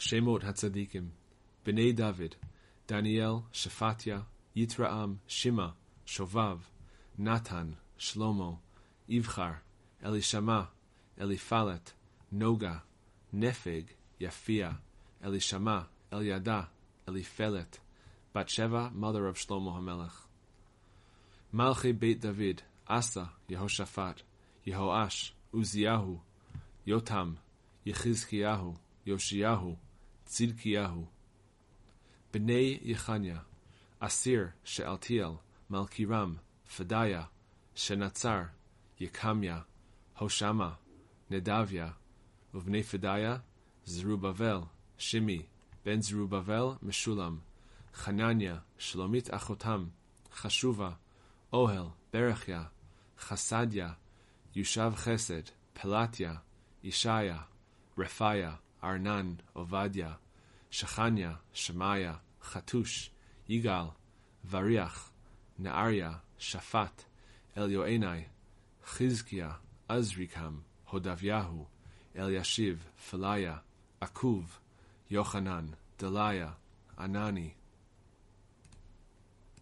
Shemot Hatzaddikim, B'nai David, Daniel, Shephatya, Yitraam, Shima, Shovav, Natan, Shlomo, Ivchar, Elishama, Eliphalet, Noga, Nepheg, Yafia, Elishama, Elyada, Eliphelet, Bat Sheva, mother of Shlomo Hamalek. Malchi Beit David, Asa, Jehoshafat, Yehoash, Uziyahu, Yotam, Yehizkiyahu, Yoshiyahu, Tzidkiyahu. B'nai Yechanya, Asir, Shealtiel, Malkiram, Fedaya, Shenatzar, Yekamia, Hoshama, Nedavia, Uvnefedaya, Zerubavel, Shimi, Ben Zerubavel, Meshulam, Hanania, Shlomit Achotam, Chashuva, Ohel, Berachya, Chasadia, Yushav Chesed, Pelatia, Ishaya, Rephiah, Arnan, Ovadia, Shachania, Shemaya, Chatush, Yigal, Variach, Naaria, Shaphat, Elyoenai, Chizkiah, Azrikam, Hodaviahu, Eliashiv, Pelatia, Akuv, Yochanan, Delaya, Anani,